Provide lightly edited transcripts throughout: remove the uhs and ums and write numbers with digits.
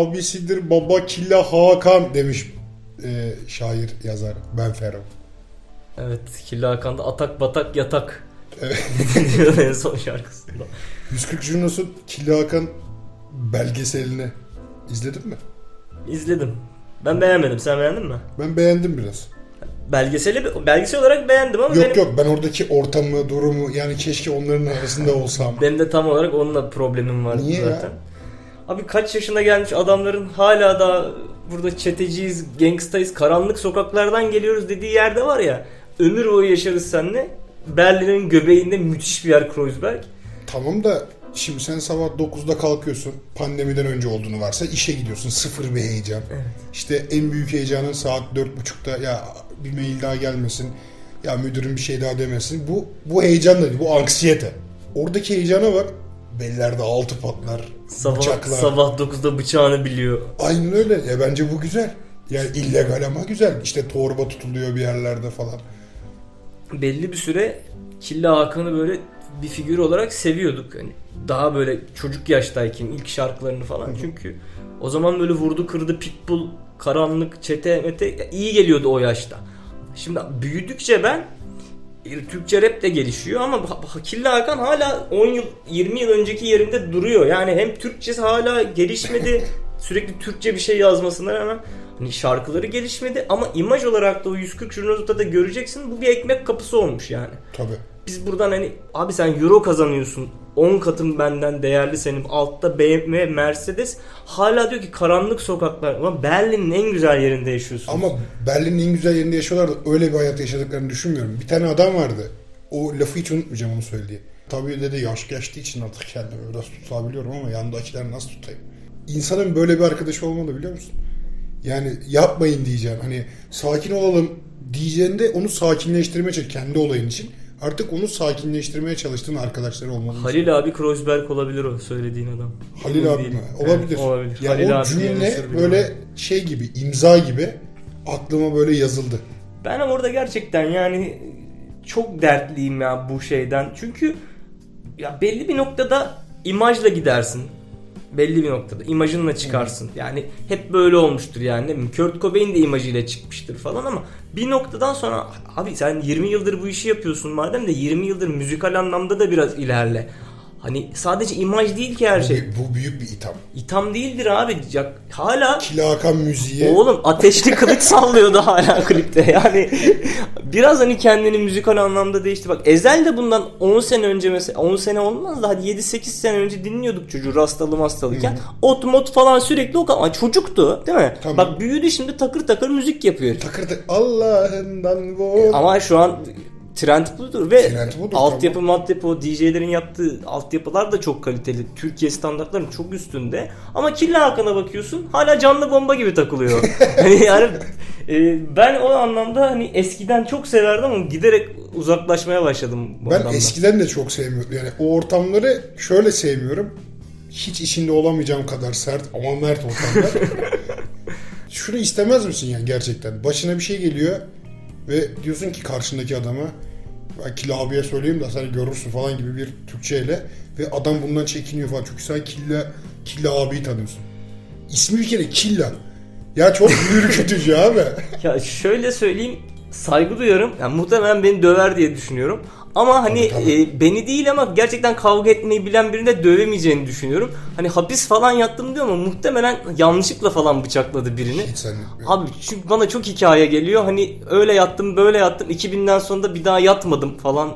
abisidir baba Killa Hakan demiş şair yazar Ben Ferhat. Evet, Killa Hakan'da atak batak yatak. Evet. En son şarkısında. 140 Junos'un Killa Hakan belgeselini izledin mi? İzledim. Ben beğenmedim. Sen beğendin mi? Ben beğendim biraz. Belgesel olarak beğendim ama Yok ben oradaki ortamı, durumu yani keşke onların arasında olsam. Benim de tam olarak onunla problemim vardı niye zaten. Ya? Abi kaç yaşına gelmiş adamların hala da burada çeteciyiz, gangstayız, karanlık sokaklardan geliyoruz dediği yerde var ya. Ömür boyu yaşarız seninle. Berlin'in göbeğinde müthiş bir yer Kreuzberg. Tamam da şimdi sen sabah 9'da kalkıyorsun. Pandemiden önce olduğunu varsa işe gidiyorsun. Sıfır bir heyecan. Evet. İşte en büyük heyecanın saat 4.30'da ya bir mail daha gelmesin. Ya müdürün bir şey daha demesin. Bu heyecan değil. Bu anksiyete. Oradaki heyecana bak. Bellerde altı patlar. Sabah 9'da bıçağını biliyor. Aynen öyle. Ya bence bu güzel. Yani illegal ama güzel. İşte torba tutuluyor bir yerlerde falan. Belli bir süre Killa Hakan'ı böyle bir figür olarak seviyorduk. Yani daha böyle çocuk yaştayken ilk şarkılarını falan. Hı-hı. Çünkü o zaman böyle vurdu kırdı pitbull, karanlık, çete mete iyi geliyordu o yaşta. Şimdi büyüdükçe ben Türkçe rap de gelişiyor ama Killa Hakan hala 10 yıl 20 yıl önceki yerinde duruyor. Yani hem Türkçesi hala gelişmedi. Sürekli Türkçe bir şey yazmasına rağmen hani şarkıları gelişmedi ama imaj olarak da o 140 Jurnoz'da da göreceksin bu bir ekmek kapısı olmuş yani. Tabii. Biz buradan hani abi sen euro kazanıyorsun 10 katın benden değerli senin altta BMW Mercedes hala diyor ki karanlık sokaklar ama Berlin'in en güzel yerinde yaşıyorsun. Ama Berlin'in en güzel yerinde yaşıyorlardı öyle bir hayat yaşadıklarını düşünmüyorum. Bir tane adam vardı o lafı hiç unutmayacağım onu söylediği. Tabii dedi yaş geçtiği için artık kendimi biraz tutabiliyorum ama yandakileri nasıl tutayım? İnsanın böyle bir arkadaşı olmalı biliyor musun? Yani yapmayın diyeceğim hani sakin olalım diyeceğinde onu sakinleştirmeye çalış kendi olayın için. Artık onu sakinleştirmeye çalıştığın arkadaşları olmalı. Halil için. Abi Kreuzberg olabilir o söylediğin adam. Halil Emin abi değil. Mi? Olabilir. Evet, olabilir. Yani Halil o cümle böyle şey gibi imza gibi aklıma böyle yazıldı. Ben orada gerçekten yani çok dertliyim ya bu şeyden. Çünkü ya belli bir noktada imajla gidersin. Belli bir noktada imajınla çıkarsın. Yani hep böyle olmuştur yani. Kurt Cobain de imajıyla çıkmıştır falan ama bir noktadan sonra abi sen 20 yıldır bu işi yapıyorsun madem de 20 yıldır müzikal anlamda da biraz ilerle. Hani sadece imaj değil ki her şey. Bu büyük bir itham. İtham değildir abi. Hala Killa Hakan müziği. Oğlum ateşli kılıç sallıyordu hala klipte. Yani biraz hani kendini müzikal anlamda değişti. Bak Ezel de bundan 10 sene önce mesela 10 sene olmaz da hadi 7-8 sene önce dinliyorduk çocuğu rastalıken. Ot mot falan sürekli o çocuktu değil mi? Tamam. Bak büyüdü şimdi takır takır müzik yapıyor. Takır Allah'ından bu. Ama şu an trend budur ve altyapı maddepo DJ'lerin yaptığı altyapılar da çok kaliteli. Türkiye standartlarının çok üstünde. Ama Killa Hakan'a bakıyorsun hala canlı bomba gibi takılıyor. Yani ben o anlamda hani eskiden çok severdim ama giderek uzaklaşmaya başladım. Ben anlamda. Eskiden de çok sevmiyorum. Yani o ortamları şöyle sevmiyorum. Hiç içinde olamayacağım kadar sert ama mert ortamlar. Şunu istemez misin yani gerçekten? Başına bir şey geliyor. Ve diyorsun ki karşındaki adama Killa abiye söyleyeyim de sen görürsün falan gibi bir Türkçeyle ve adam bundan çekiniyor falan çünkü sen Killa abiyi tanıyorsun. İsmi bir kere Killa. Ya çok ürkütücü abi. Ya şöyle söyleyeyim saygı duyuyorum. Yani muhtemelen beni döver diye düşünüyorum. Ama hani tabii. Beni değil ama gerçekten kavga etmeyi bilen birine dövemeyeceğini düşünüyorum. Hani hapis falan yattım diyor ama muhtemelen yanlışlıkla falan bıçakladı birini. Abi çünkü bana çok hikaye geliyor. Hani öyle yattım böyle yattım 2000'den sonra da bir daha yatmadım falan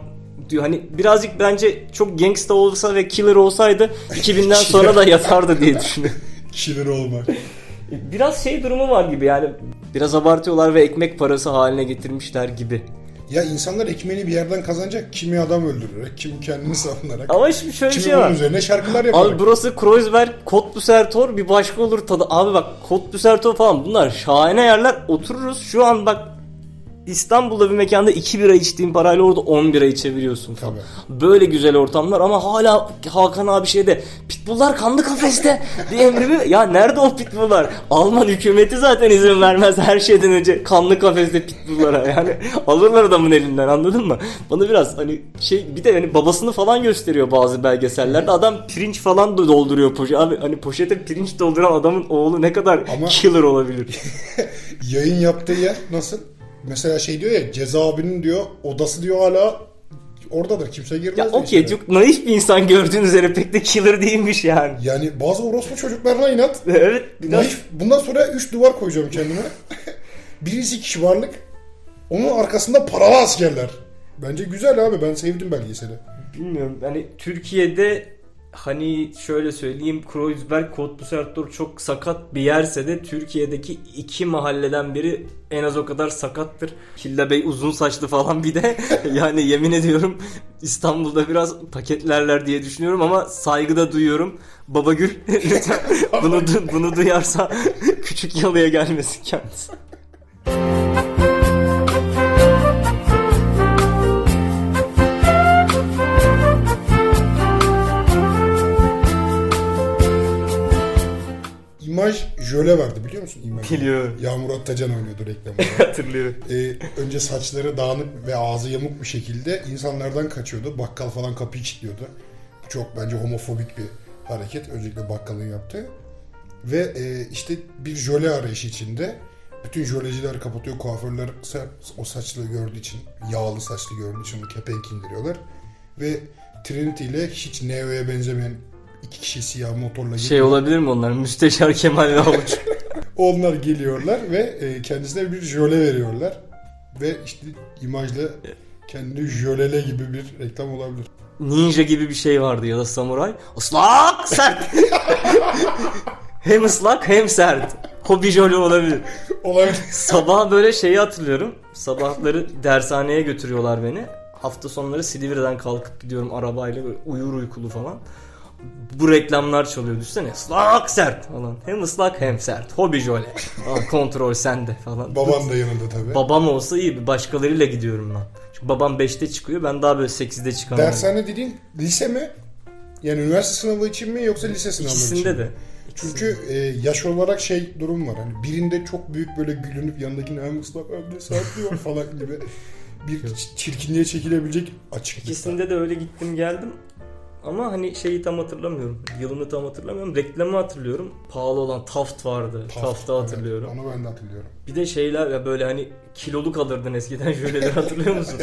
diyor. Hani birazcık bence çok gangsta olsa ve killer olsaydı 2000'den sonra da yatardı diye düşünüyorum. Killer olmak. Biraz şey durumu var gibi yani biraz abartıyorlar ve ekmek parası haline getirmişler gibi. Ya insanlar ekmeğini bir yerden kazanacak. Kimi adam öldürerek, kimi kendini savunarak. Ama şimdi şöyle kimi şey var. Kimi üzerine şarkılar yaparak. Abi burası Kreuzberg, Kottbusser Tor bir başka olur tadı. Abi bak Kottbusser Tor falan bunlar şahane yerler. Otururuz şu an bak İstanbul'da bir mekanda 2 bira içtiğin parayla orada 10 bira içebiliyorsun falan. Tabii. Böyle güzel ortamlar ama hala Hakan abi şeyde, pitbulllar kanlı kafeste diye emrimi. Ya nerede o pitbulllar? Alman hükümeti zaten izin vermez her şeyden önce kanlı kafeste pitbulllara. Yani alırlar adamın elinden, anladın mı? Bana biraz hani şey, bir de hani babasını falan gösteriyor bazı belgesellerde. Adam pirinç falan da dolduruyor poşete. Abi hani poşete pirinç dolduran adamın oğlu ne kadar ama killer olabilir? Yayın yaptığı yer nasıl? Mesela şey diyor ya, Ceza abinin diyor odası diyor hala oradadır, kimse girmez. Ya okey, çok naif bir insan gördüğünüz üzere, pek de killer değilmiş yani. Yani bazı orospu çocuklarına inat. Evet. Naif. Bundan sonra 3 duvar koyacağım kendime. Birisi kişi varlık, onun arkasında paralı askerler. Bence güzel abi, ben sevdim belgeseli. Bilmiyorum hani Türkiye'de hani şöyle söyleyeyim, Kreuzberg, Kottbusser Tor çok sakat bir yerse de Türkiye'deki 2 mahalleden biri en az o kadar sakattır. Killa Bey uzun saçlı falan bir de yani yemin ediyorum İstanbul'da biraz paketlerler diye düşünüyorum ama saygıda duyuyorum. Babagül lütfen bunu duyarsa küçük yalıya gelmesin kendisi. İmaj jöle vardı, biliyor musun? İmaj. Biliyorum. Yağmur Atacan oynuyordu reklamda. Hatırlıyorum. Önce saçları dağınık ve ağzı yamuk bir şekilde insanlardan kaçıyordu. Bakkal falan kapıyı kilitliyordu. Çok bence homofobik bir hareket. Özellikle bakkalın yaptığı. Ve işte bir jöle arayışı içinde. Bütün jöleciler kapatıyor. Kuaförler o saçlı gördüğü için, yağlı saçlı gördüğü için kepenk indiriyorlar. Ve Trinity ile hiç Neo'ya benzemeyen 2 kişi siyah motorla geliyor. Şey olabilir mi onlar? Müsteşar Kemal ve Havuç. Onlar geliyorlar ve kendisine bir jöle veriyorlar. Ve işte imajla kendini jölele gibi bir reklam olabilir. Ninja gibi bir şey vardı ya da samuray. Islak sert. Hem ıslak hem sert. Hobi jöle olabilir. Olabilir. Sabah böyle şeyi hatırlıyorum. Sabahları dershaneye götürüyorlar beni. Hafta sonları Silivri'den kalkıp gidiyorum arabayla, böyle uyur uykulu falan. Bu reklamlar çalıyor, düşsene. Islak sert falan. Hem ıslak hem sert. Hobi jöle. Kontrol sende falan. Babam da yanında tabii. Babam olsa iyi. Başkalarıyla gidiyorum ben. Çünkü babam 5'te çıkıyor. Ben daha böyle 8'de çıkamıyorum. Dershane dediğin lise mi? Yani üniversite sınavı için mi yoksa lise sınavı için mi? İkisinde de. Çünkü yaş olarak şey durum var. Hani birinde çok büyük böyle gülünüp yanındakine hem ıslak hem de sert diyor falan gibi. Bir çirkinliğe çekilebilecek açıklıkta. İkisinde de öyle gittim geldim. Ama hani şeyi tam hatırlamıyorum. Yılını tam hatırlamıyorum. Reklamı hatırlıyorum. Pahalı olan Taft vardı. Taft'ı hatırlıyorum. Evet, onu ben de hatırlıyorum. Bir de şeyler ya, böyle hani kiloluk alırdın eskiden jöleleri, hatırlıyor musun?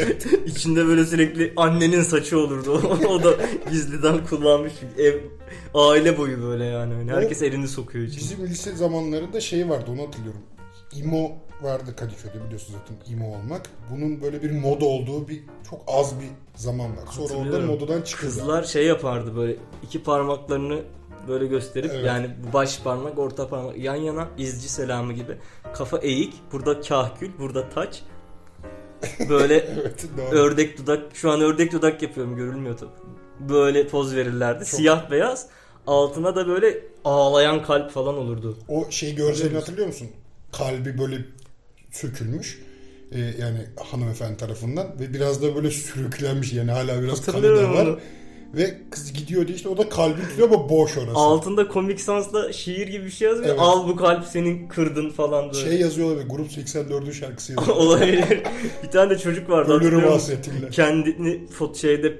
İçinde böyle sürekli annenin saçı olurdu. O da gizliden kullanmış. Ev, aile boyu böyle yani. Hani herkes elini sokuyor içine. Bizim lise zamanlarında şey vardı, onu hatırlıyorum. İmo vardı Kadıköy'de, biliyorsunuz zaten İmo olmak. Bunun böyle bir moda olduğu bir çok az bir zaman var. Sonra ondan modadan çıkıyor. Kızlar şey yapardı, böyle iki parmaklarını böyle gösterip yani baş parmak, orta parmak yan yana, izci selamı gibi. Kafa eğik, burada kahkül, burada taç. Böyle ördek dudak. Şu an ördek dudak yapıyorum, görülmüyor tabii. Böyle poz verirlerdi. Çok. Siyah beyaz. Altına da böyle ağlayan kalp falan olurdu. O şeyi görselini hatırlıyor musun? Kalbi böyle sökülmüş yani hanımefendi tarafından ve biraz da böyle sürüklenmiş, yani hala biraz kanı da var. Onu. Ve kız gidiyor diye işte o da kalbi tutuyor ama boş orası. Altında Komik Sans'la şiir gibi bir şey yazıyor. Evet. Al bu kalp senin kırdın falan böyle. Şey yazıyor abi, Grup 84'ün şarkısı yazıyor. Olabilir. Bir tane de çocuk vardı. Ölürüm hasretimle. Kendini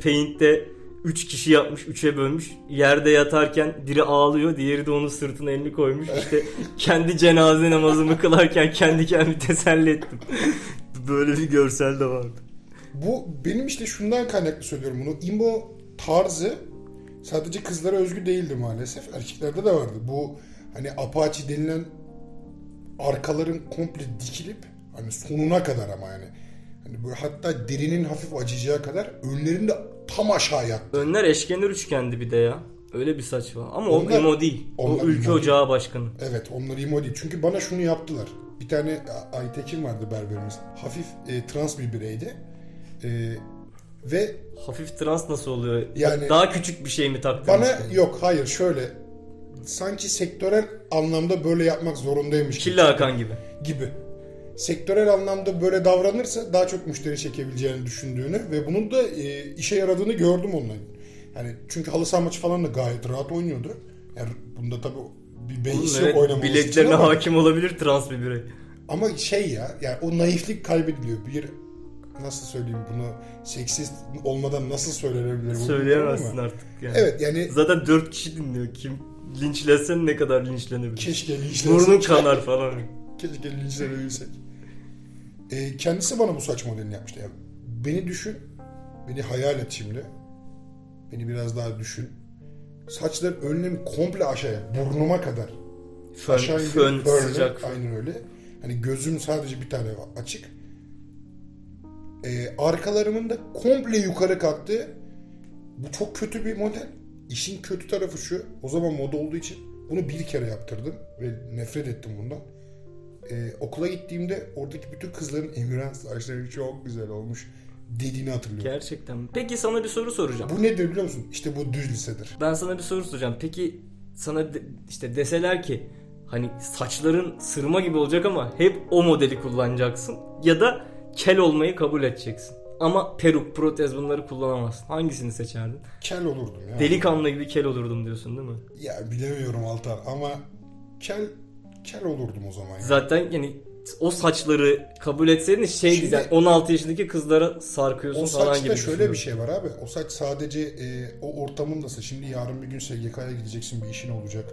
Paint'te 3 kişi yapmış, 3'e bölmüş. Yerde yatarken biri ağlıyor, diğeri de onun sırtına elini koymuş. İşte kendi cenaze namazımı kılarken kendi kendimi teselli ettim. Böyle bir görsel de vardı. Bu benim işte şundan kaynaklı söylüyorum bunu. İmo tarzı sadece kızlara özgü değildi maalesef. Erkeklerde de vardı. Bu hani apaçi denilen arkaların komple dikilip hani sonuna kadar ama yani. Hani böyle hatta derinin hafif acıyacağı kadar önlerinde tam aşağı yattı. Önler eşkenar üçgendi bir de ya. Öyle bir saç var. Ama onlar, o imo değil. O ülke ocağı başkanı. Evet, onlar imo değil. Çünkü bana şunu yaptılar. Bir tane Aytekin vardı berberimiz. Hafif trans bir bireydi. Ve hafif trans nasıl oluyor? Yani daha küçük bir şey mi taktınız? Bana işte? Yok hayır, şöyle sanki sektörel anlamda böyle yapmak zorundaymış. Killa Hakan gibi. sektörel anlamda böyle davranırsa daha çok müşteri çekebileceğini düşündüğünü ve bunun da işe yaradığını gördüm onların. Yani çünkü halı saha maçı falan da gayet rahat oynuyordu. Yani bunda tabii bir beynisi oynamaması için bileklerine hakim olabilir trans bir birey. Ama şey ya, yani o naiflik kaybediliyor. Bir nasıl söyleyeyim bunu seksist olmadan nasıl söylenebilir? Söyleyemezsin artık yani. Evet yani. Zaten 4 kişi dinliyor. Kim linçlesen ne kadar linçlenebilir? Keşke linçlenebilsek. Burnun kanar falan. Keşke linçlenebilsek. Kendisi bana bu saç modelini yapmıştı. Yani beni düşün. Beni hayal et şimdi. Beni biraz daha düşün. Saçların önlemi komple aşağıya. Burnuma kadar. Fön sıcak. Aynen öyle. Hani gözüm sadece bir tane açık. Arkalarımın da komple yukarı kalktı. Bu çok kötü bir model. İşin kötü tarafı şu. O zaman moda olduğu için bunu bir kere yaptırdım. Ve nefret ettim bundan. Okula gittiğimde oradaki bütün kızların Emirhan saçları çok güzel olmuş dediğini hatırlıyorum. Gerçekten mi? Peki sana bir soru soracağım. Bu nedir biliyor musun? İşte bu düz lisedir. Ben sana bir soru soracağım. Peki sana işte deseler ki hani saçların sırma gibi olacak ama hep o modeli kullanacaksın ya da kel olmayı kabul edeceksin. Ama peruk, protez bunları kullanamazsın. Hangisini seçerdin? Kel olurdum ya. Delikanlı gibi kel olurdum diyorsun değil mi? Ya bilemiyorum Altan ama kel olurdum o zaman. Yani. Zaten yani o saçları kabul etseydin şey şimdi, yani 16 yaşındaki kızlara sarkıyorsun falan gibi. O saçta şöyle bir şey var abi. O saç sadece o ortamındasın. Şimdi yarın bir gün SGK'ya gideceksin, bir işin olacak.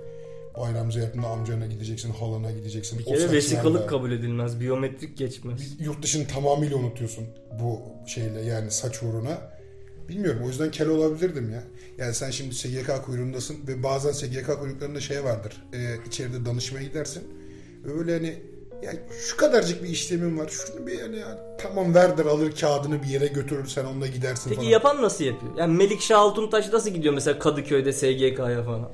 Bayram ziyaretinde amcana gideceksin, halana gideceksin. Bir kere vesikalık kabul edilmez, biyometrik geçmez. Yurt dışını tamamıyla unutuyorsun bu şeyle yani saç uğruna. Bilmiyorum, o yüzden kel olabilirdim ya. Yani sen şimdi SGK kuyruğundasın ve bazen SGK kuyruklarında şey vardır. İçeride danışmaya gidersin. Böyle hani yani şu kadarcık bir işlemim var. Şunu bir yani tamam verdir, alır kağıdını bir yere götürür, sen onunla gidersin. Peki falan. Yapan nasıl yapıyor? Yani Melikşah Altuntaş nasıl gidiyor mesela Kadıköy'de SGK'ya falan?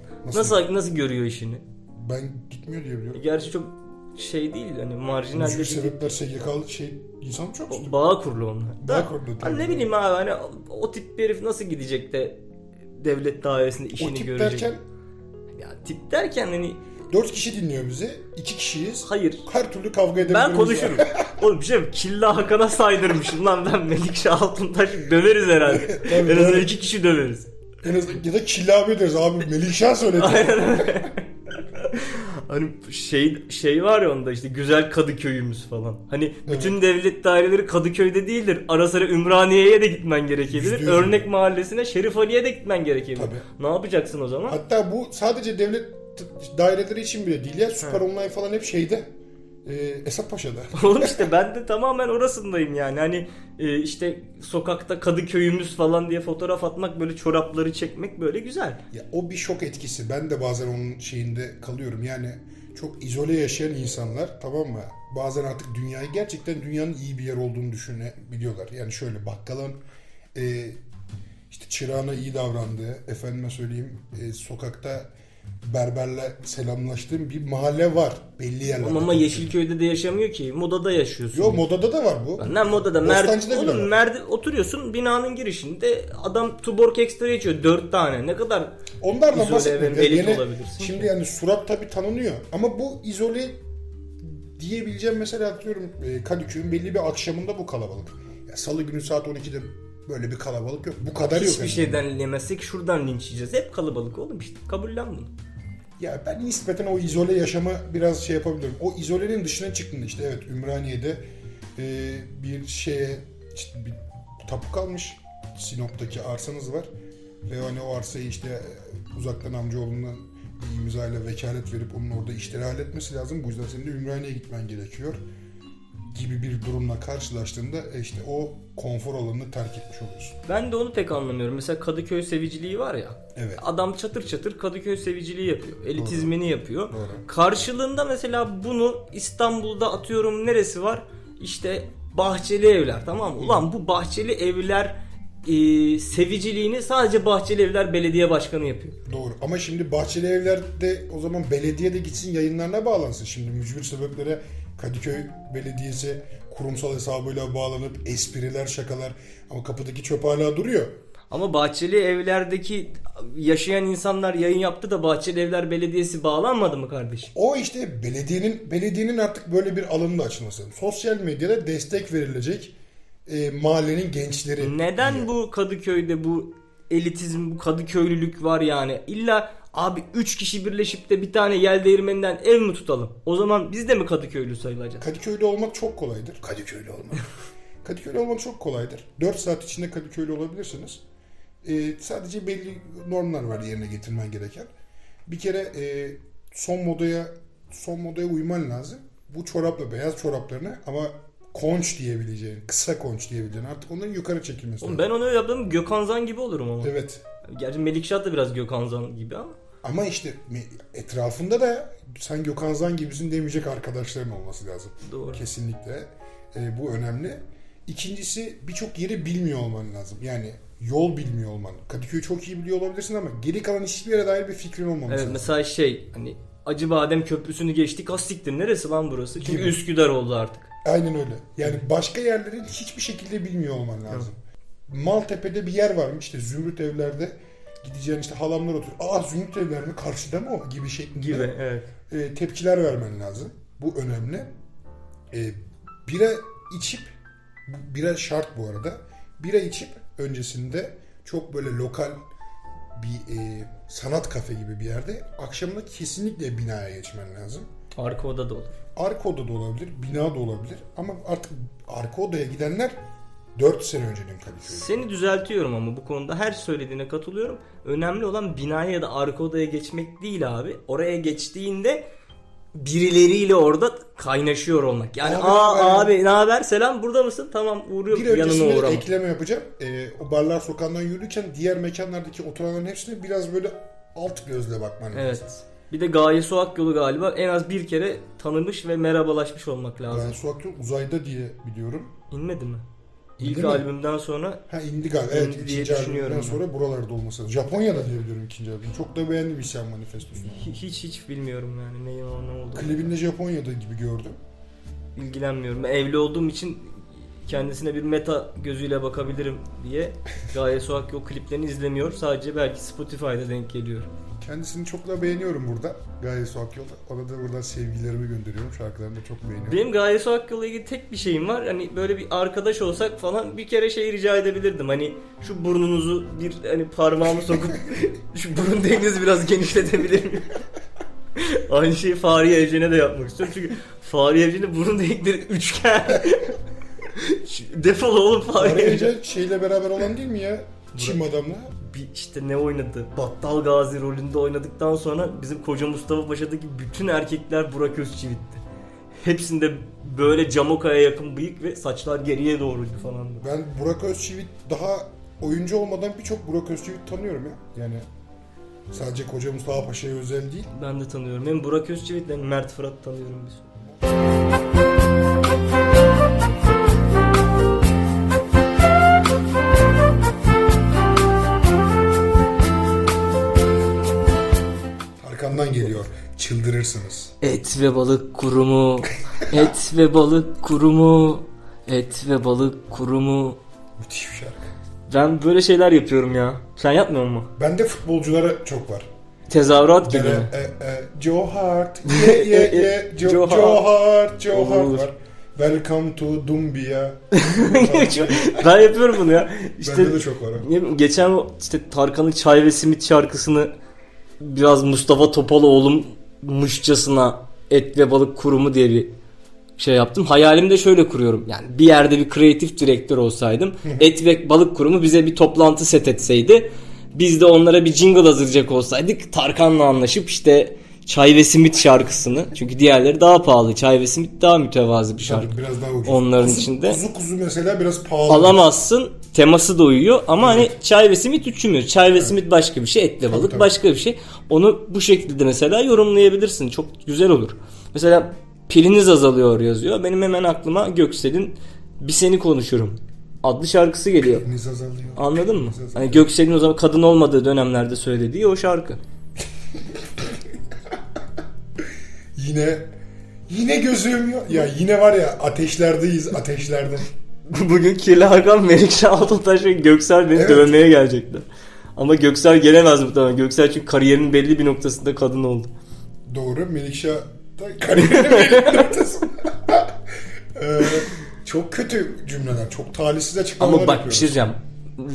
Nasıl görüyor işini? Ben gitmiyor diye biliyorum. Gerçi çok şey değil hani marjinal. Çünkü sebepler SGK'lı insan çok üstü. Bağ kurulu onlar. Bağ kurulu. Hani ne bileyim abi hani o tip bir herif nasıl gidecek de devlet dairesinde işini görecek? O tip derken? Ya tip derken hani 4 kişi dinliyor bizi. 2 kişiyiz. Hayır. Her türlü kavga edebiliriz. Ben konuşurum. Oğlum bir şey mi? Killa Hakan'a saydırmışım lan ben Melikşah Altuntaş döveriz herhalde. En azından 2 kişi döveriz. En azından ya da Killa abi deriz abi. Melikşah söyledi. Aynen hani şey var ya onda işte güzel Kadıköy'ümüz falan. Hani bütün evet. Devlet daireleri Kadıköy'de değildir. Ara sıra Ümraniye'ye de gitmen gerekebilir. %100. Örnek mahallesine Şerif Ali'ye de gitmen gerekebilir. Tabii. Ne yapacaksın o zaman? Hatta bu sadece devlet daireleri için bile değil ya. Süper Online falan hep şeyde. Esat Paşa'da. Oğlum işte ben de tamamen orasındayım yani. Hani işte sokakta Kadıköy'ümüz falan diye fotoğraf atmak, böyle çorapları çekmek böyle güzel. Ya o bir şok etkisi. Ben de bazen onun şeyinde kalıyorum. Yani çok izole yaşayan insanlar, tamam mı? Bazen artık dünyayı gerçekten dünyanın iyi bir yer olduğunu düşünebiliyorlar. Yani şöyle bakkalın işte çırağına iyi davrandığı, efendime söyleyeyim sokakta berberle selamlaştığım bir mahalle var. Belli yerler. Ama Yeşilköy'de de yaşamıyor ki. Moda'da yaşıyorsun. Yok Moda'da da var bu. Ne Moda'da? Oturuyorsun binanın girişinde adam Tuborg ekstra içiyor. 4 tane. Ne kadar onlardan bahsetmiyorum. Şimdi ki. Yani surat tabii tanınıyor. Ama bu izole diyebileceğim mesela atıyorum Kadıköy'ün belli bir akşamında bu kalabalık. Ya, Salı günü saat 12'de böyle bir kalabalık yok. Bu kadar hiçbir yok. Hiçbir şeyden yemezsek şuradan linç yiyeceğiz. Hep kalabalık oğlum işte. Kabullen bunu. Ya ben nispeten o izole yaşama biraz şey yapabiliyorum. O izolenin dışına çıktığında işte evet Ümraniye'de bir şeye işte bir tapu kalmış. Sinop'taki arsanız var. Ve hani o arsayı işte uzaktan amcaoğlundan bir imzayla vekalet verip onun orada işleri halletmesi lazım. Bu yüzden senin de Ümraniye'ye gitmen gerekiyor. Gibi bir durumla karşılaştığında işte o konfor alanını terk etmiş oluyorsun. Ben de onu pek anlamıyorum. Mesela Kadıköy seviciliği var ya. Evet. Adam çatır çatır Kadıköy seviciliği yapıyor. Elitizmini doğru. Yapıyor. Doğru. Karşılığında mesela bunu İstanbul'da atıyorum neresi var? İşte Bahçeli Evler, tamam mı? Ulan bu Bahçeli Evler seviciliğini sadece Bahçeli Evler Belediye Başkanı yapıyor. Doğru ama şimdi Bahçeli Evler'de o zaman belediye de gitsin yayınlarına bağlansın. Şimdi mücbir sebeplere Kadıköy Belediyesi kurumsal hesabıyla bağlanıp espriler, şakalar ama kapıdaki çöp hala duruyor. Ama Bahçeli Evler'deki yaşayan insanlar yayın yaptı da Bahçeli Evler Belediyesi bağlanmadı mı kardeşim? O işte belediyenin artık böyle bir alanın açılması. Sosyal medyada destek verilecek mahallenin gençleri. Neden diyor. Bu Kadıköy'de bu elitizm, bu Kadıköylülük var yani? İlla abi 3 kişi birleşip de bir tane yel değirmeninden ev mi tutalım? O zaman biz de mi Kadıköylü sayılacağız? Kadıköylü olmak çok kolaydır. Kadıköylü olmak. Kadıköylü olmak çok kolaydır. 4 saat içinde Kadıköylü olabilirsiniz. Sadece belli normlar var yerine getirmen gereken. Bir kere son modaya uyman lazım. Bu çorapla, beyaz çoraplarını ama konç diyebileceğin, kısa konç diyebileceğin artık onların yukarı çekilmesi lazım. Ben onu yaptım, Gökhanzan gibi olurum ama. Evet. Gerçi Melikşah da biraz Gökhanzan gibi ama. Ama işte etrafında da sen Gökhanzan gibisin demeyecek arkadaşların olması lazım. Doğru. Kesinlikle. Bu önemli. İkincisi birçok yeri bilmiyor olman lazım. Yani yol bilmiyor olman. Kadıköy'ü çok iyi biliyor olabilirsin ama geri kalan hiçbir yere dair bir fikrin olmaması lazım. Evet, mesela hani Acıbadem Köprüsü'nü geçtik. Hastiktir. Neresi lan burası? Çünkü gibi. Üsküdar oldu artık. Aynen öyle. Yani başka yerleri hiçbir şekilde bilmiyor olman lazım. Hı. Maltepe'de bir yer varmış. İşte Zümrüt Evler'de gideceğin işte halamlar oturuyor. Aa Zümrüt Evler mi? Karşıda mı o? Gibi şeklinde. Gibi, evet. Tepkiler vermen lazım. Bu önemli. Bira içip, bira şart bu arada. Bira içip öncesinde çok böyle lokal bir sanat kafe gibi bir yerde akşamına kesinlikle binaya geçmen lazım. Arko oda da olur. Arko oda da olabilir, bina da olabilir ama artık arko odaya gidenler 4 sene önceden Kadıköy'de. Seni düzeltiyorum ama bu konuda her söylediğine katılıyorum. Önemli olan binaya ya da arko odaya geçmek değil abi. Oraya geçtiğinde birileriyle orada kaynaşıyor olmak. Yani abi ne haber selam burada mısın? Tamam uğruyorum yanına uğramam. Bir ekleme yapacağım. O barlar sokağından yürürken diğer mekanlardaki oturanların hepsine biraz böyle alt gözle bakman lazım. Evet. Bir de Gaye Su Akyol'u galiba en az bir kere tanımış ve merhabalaşmış olmak lazım. Gaye Su Akyol uzayda diye biliyorum. İnmedi mi? İlk albümden sonra indi galiba. Evet, ikinci albümden sonra buralarda olması lazım. Japonya'da diyebiliyorum ikinci albüm. Çok da beğendim İsyan Manifestosu'nu. Hiç bilmiyorum yani neyin ne oldu. Klibinde Japonya'da gibi gördüm. İlgilenmiyorum. Ben evli olduğum için kendisine bir meta gözüyle bakabilirim diye Gaye Su Akyol kliplerini izlemiyor. Sadece belki Spotify'da denk geliyor. Kendisini çok da beğeniyorum burada. Gaye Su Akyol. Ona da buradan sevgilerimi gönderiyorum. Şarkılarını da çok beğeniyorum. Benim Gaye Su Akyol'la ilgili tek bir şeyim var. Hani böyle bir arkadaş olsak falan bir kere rica edebilirdim. Hani şu burnunuzu bir parmağımı sokup şu burun deliğinizi biraz genişletebilir miyim? Aynı şeyi Fahriye Evcen'e de yapmak istiyorum. Çünkü Fahriye Evcen'in burun delikleri üçgen. Defol oğlum Fahriye Evcen. Şeyle beraber olan değil mi ya? Çim adamla. İşte ne oynadı? Battal Gazi rolünde oynadıktan sonra bizim koca Mustafa Paşa'daki bütün erkekler Burak Özçivit'ti. Hepsinde böyle camokaya yakın bıyık ve saçlar geriye doğruydu falan. Ben Burak Özçivit daha oyuncu olmadan birçok Burak Özçivit tanıyorum ya. Yani sadece koca Mustafa Paşa'ya özel değil. Ben de tanıyorum. Hem Burak Özçivit hem Mert Fırat tanıyorum biz. Geliyor. Çıldırırsınız. Et ve balık kurumu. Et ve balık kurumu. Et ve balık kurumu. Müthiş bir şarkı. Ben böyle şeyler yapıyorum ya. Sen yapmıyor musun? Bende futbolculara çok var. Tezahürat gibi. Joe Hart. Joe Hart. Joe Hart var. Welcome to Dumbia. Ben yapıyorum bunu ya. İşte, bende de çok var. Geçen Tarkan'ın Çay ve Simit şarkısını biraz Mustafa Topaloğlu'muşçasına et ve balık kurumu diye bir şey yaptım. Hayalimde şöyle kuruyorum. Yani bir yerde bir kreatif direktör olsaydım et ve balık kurumu bize bir toplantı set etseydi biz de onlara bir jingle hazırlayacak olsaydık Tarkan'la anlaşıp işte Çay ve Simit şarkısını. Çünkü diğerleri daha pahalı. Çay ve Simit daha mütevazı bir şarkı. Biraz daha ucuz. Onların içinde. Kuzu mesela biraz pahalı. Alamazsın. Teması da uyuyor. Ama evet. Çay ve Simit uçmuyor. Çay ve Simit başka bir şey. Etle balık tabii. Başka bir şey. Onu bu şekilde mesela yorumlayabilirsin. Çok güzel olur. Mesela piliniz azalıyor yazıyor. Benim hemen aklıma Gökselin Bir Seni Konuşurum adlı şarkısı geliyor. Piliniz azalıyor. Anladın mı? Azalıyor. Hani Gökselin o zaman kadın olmadığı dönemlerde söylediği o şarkı. Yine gözüm yok. Ya yine var ya ateşlerdeyiz. Bugün Killa Hakan, Melikşah Altuntaş ve Göksel beni dövmeye gelecekti. Ama Göksel gelemez muhtemelen. Göksel çünkü kariyerinin belli bir noktasında kadın oldu. Doğru. Melikşah da kariyerinin belli bir noktasında. Çok kötü cümleler. Çok talihsiz açıklamalar yapıyoruz. Ama bak bir şey diyeceğim.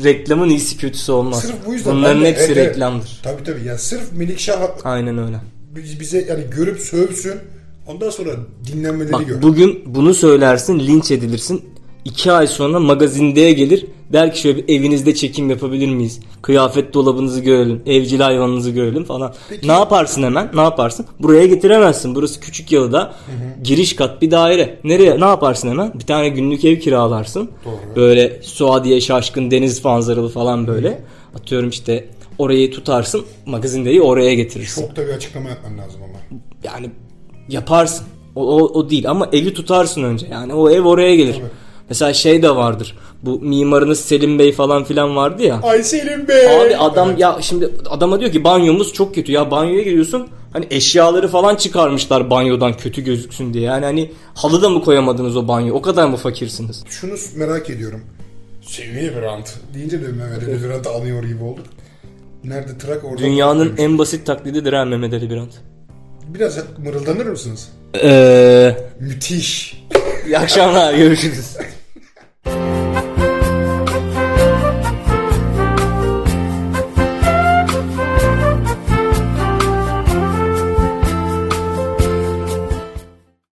Reklamın iyisi kötüsü olmaz. Sırf bu yüzden. Bunların hepsi reklamdır. Tabii tabii. Yani sırf Melikşah... Aynen öyle. Bize yani görüp sövsün. Ondan sonra dinlenmeleri gör. Bugün bunu söylersin, linç edilirsin. 2 ay sonra magazinde'ye gelir. Der ki şöyle bir evinizde çekim yapabilir miyiz? Kıyafet dolabınızı görelim. Evcil hayvanınızı görelim falan. Peki. Ne yaparsın hemen? Ne yaparsın? Buraya getiremezsin. Burası Küçükyalı'da. Giriş kat bir daire. Nereye? Ne yaparsın hemen? Bir tane günlük ev kiralarsın. Doğru. Böyle Suadiye Şaşkın Deniz Manzaralı falan böyle. Atıyorum işte orayı tutarsın. Magazinde'yi oraya getirirsin. Çok da bir açıklama yapman lazım ama. Yani yaparsın. O değil ama evi tutarsın önce. Yani o ev oraya gelir. Tabii. Mesela şey de vardır. Bu mimarınız Selim Bey falan filan vardı ya. Ay Selim Bey. Abi adam ya şimdi adama diyor ki banyomuz çok kötü. Ya banyoya giriyorsun. Hani eşyaları falan çıkarmışlar banyodan kötü gözüksün diye. Yani hani halı da mı koyamadınız o banyo? O kadar mı fakirsiniz? Şunu merak ediyorum. Selim Elibirant deyince de Mehmet Elibirant'ı anıyor gibi olduk. Nerede trak orada? Dünyanın en basit taklididir ha Mehmet Elibirant. Biraz mırıldanır mısınız? Müthiş. İyi akşamlar görüşürüz.